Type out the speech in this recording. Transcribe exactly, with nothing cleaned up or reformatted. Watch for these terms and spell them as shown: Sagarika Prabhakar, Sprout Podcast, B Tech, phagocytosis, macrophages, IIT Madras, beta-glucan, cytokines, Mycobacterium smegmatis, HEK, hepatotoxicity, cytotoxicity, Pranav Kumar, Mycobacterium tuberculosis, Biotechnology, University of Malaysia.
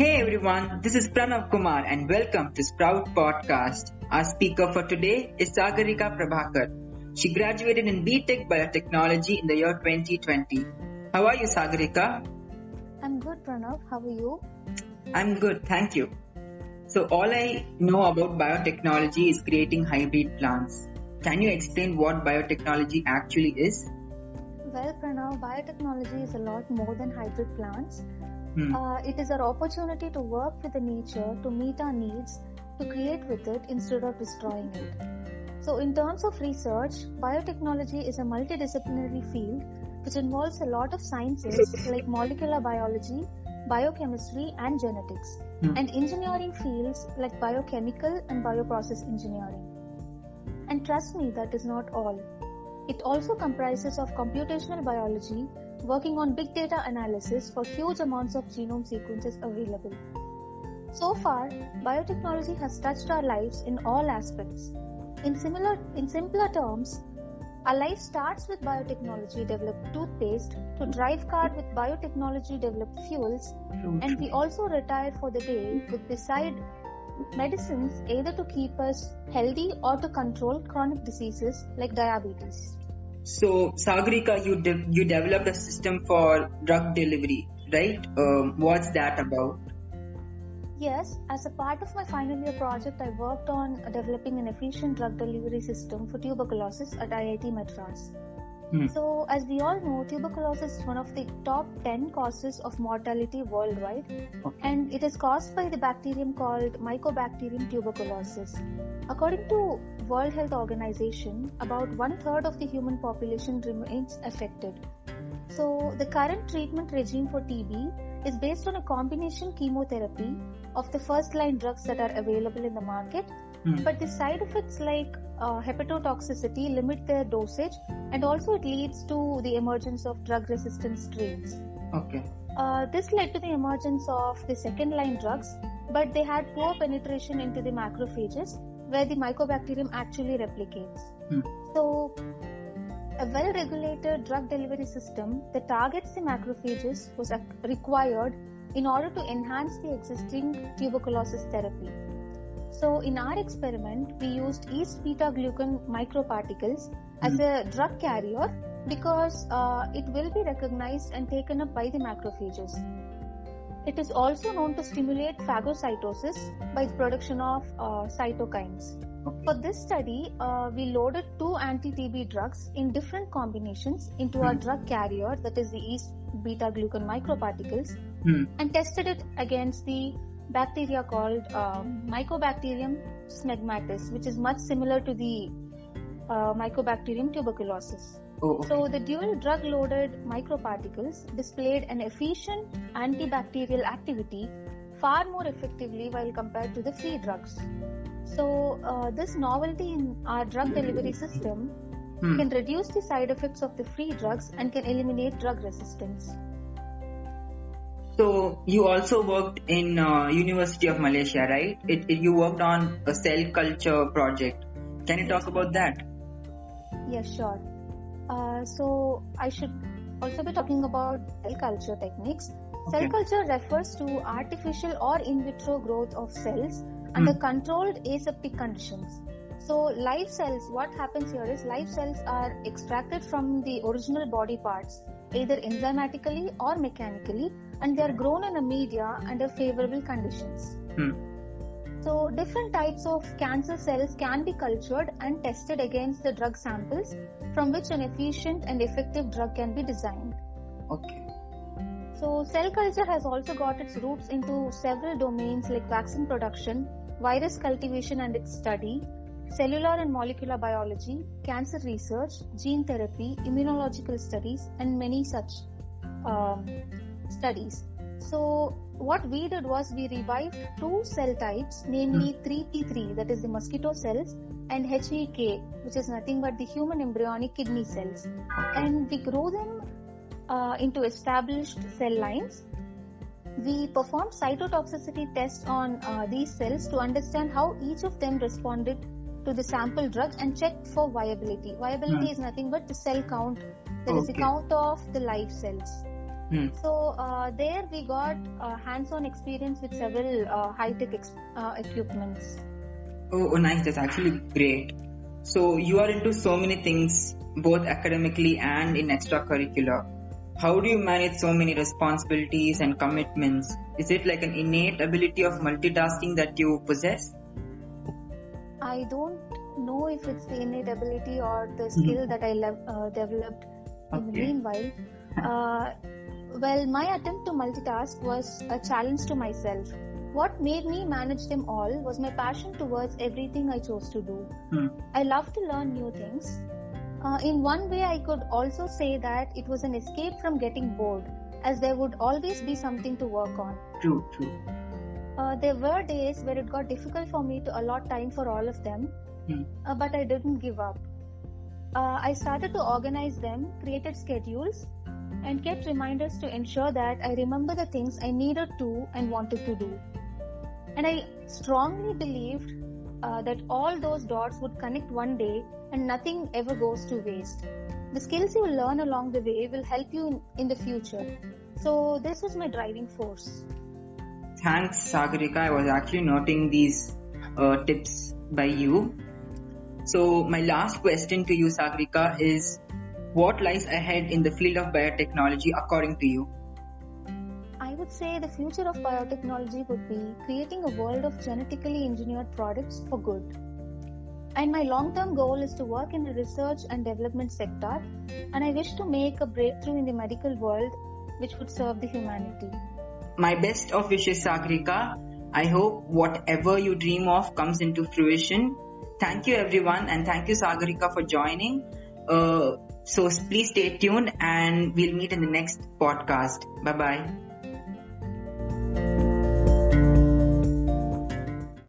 Hey everyone, this is Pranav Kumar and welcome to Sprout Podcast. Our speaker for today is Sagarika Prabhakar. She graduated in B Tech Biotechnology in the year twenty twenty. How are you, Sagarika? I'm good, Pranav. How are you? I'm good, thank you. So all I know about biotechnology is creating hybrid plants. Can you explain what biotechnology actually is? Well, Pranav, biotechnology is a lot more than hybrid plants. Hmm. Uh, it is our opportunity to work with the nature to meet our needs, to create with it instead of destroying it. So in terms of research, biotechnology is a multidisciplinary field which involves a lot of sciences like molecular biology, biochemistry and genetics, hmm. and engineering fields like biochemical and bioprocess engineering. And trust me, that is not all. It also comprises of computational biology, working on big data analysis for huge amounts of genome sequences available. So far, biotechnology has touched our lives in all aspects. In similar, in simpler terms, our life starts with biotechnology-developed toothpaste to drive car with biotechnology-developed fuels, and we also retire for the day with beside medicines either to keep us healthy or to control chronic diseases like diabetes. So, Sagarika, you de- you developed a system for drug delivery, right? Um, what's that about? Yes, as a part of my final year project, I worked on developing an efficient drug delivery system for tuberculosis at I I T Madras. Hmm. So, as we all know, tuberculosis is one of the top ten causes of mortality worldwide, okay. and it is caused by the bacterium called Mycobacterium tuberculosis. According to World Health Organization, about one-third of the human population remains affected. So, the current treatment regime for T B is based on a combination chemotherapy of the first-line drugs that are available in the market, mm. but the side effects like uh, hepatotoxicity limit their dosage, and also it leads to the emergence of drug-resistant strains. Okay. Uh, this led to the emergence of the second-line drugs, but they had poor penetration into the macrophages, where the mycobacterium actually replicates. Hmm. So, a well-regulated drug delivery system that targets the macrophages was required in order to enhance the existing tuberculosis therapy. So, in our experiment, we used yeast beta-glucan microparticles hmm. as a drug carrier because uh, it will be recognized and taken up by the macrophages. It is also known to stimulate phagocytosis by the production of uh, cytokines. Okay. For this study, uh, we loaded two anti-T B drugs in different combinations into mm. our drug carrier, that is the yeast beta-glucan microparticles, mm. and tested it against the bacteria called uh, Mycobacterium smegmatis, which is much similar to the uh, Mycobacterium tuberculosis. Oh, okay. So, the dual drug-loaded microparticles displayed an efficient antibacterial activity far more effectively while compared to the free drugs. So, uh, this novelty in our drug delivery system hmm. can reduce the side effects of the free drugs and can eliminate drug resistance. So, you also worked in uh, University of Malaysia, right? It, it, you worked on a cell culture project. Can you yes. talk about that? Yes, sure. Uh, so, I should also be talking about cell culture techniques. Okay. Cell culture refers to artificial or in vitro growth of cells mm. under controlled aseptic conditions. So, live cells, what happens here is live cells are extracted from the original body parts, either enzymatically or mechanically, and they are grown in a media under favorable conditions. Mm. So, different types of cancer cells can be cultured and tested against the drug samples from which an efficient and effective drug can be designed. Okay. So, cell culture has also got its roots into several domains like vaccine production, virus cultivation and its study, cellular and molecular biology, cancer research, gene therapy, immunological studies, and many such um, studies. So, what we did was we revived two cell types, namely three P three, that is the mosquito cells, and H E K, which is nothing but the human embryonic kidney cells. And we grew them uh, into established cell lines. We performed cytotoxicity tests on uh, these cells to understand how each of them responded to the sample drug and checked for viability. Viability mm. is nothing but the cell count, that okay. is the count of the live cells. Hmm. So uh, there we got uh, hands-on experience with several uh, high-tech ex- uh, equipments. Oh, oh, nice. That's actually great. So you are into so many things, both academically and in extracurricular. How do you manage so many responsibilities and commitments? Is it like an innate ability of multitasking that you possess? I don't know if it's the innate ability or the skill mm-hmm. that I le- uh, developed okay. in the meanwhile. Uh, well, my attempt to multitask was a challenge to myself. What made me manage them all was my passion towards everything I chose to do. Hmm. I love to learn new things. Uh, in one way, I could also say that it was an escape from getting bored, as there would always be something to work on. True, true. Uh, there were days where it got difficult for me to allot time for all of them, hmm. uh, but I didn't give up. Uh, I started to organize them, created schedules, and kept reminders to ensure that I remember the things I needed to and wanted to do. And I strongly believed uh, that all those dots would connect one day and nothing ever goes to waste. The skills you learn along the way will help you in, in the future. So this was my driving force. Thanks, Sagarika. I was actually noting these uh, tips by you. So my last question to you, Sagarika, is what lies ahead in the field of biotechnology according to you? I would say the future of biotechnology would be creating a world of genetically engineered products for good. And my long-term goal is to work in the research and development sector, and I wish to make a breakthrough in the medical world which would serve the humanity. My best of wishes, Sagarika. I hope whatever you dream of comes into fruition. Thank you everyone, and thank you, Sagarika, for joining. Uh, So please stay tuned and we'll meet in the next podcast. Bye-bye.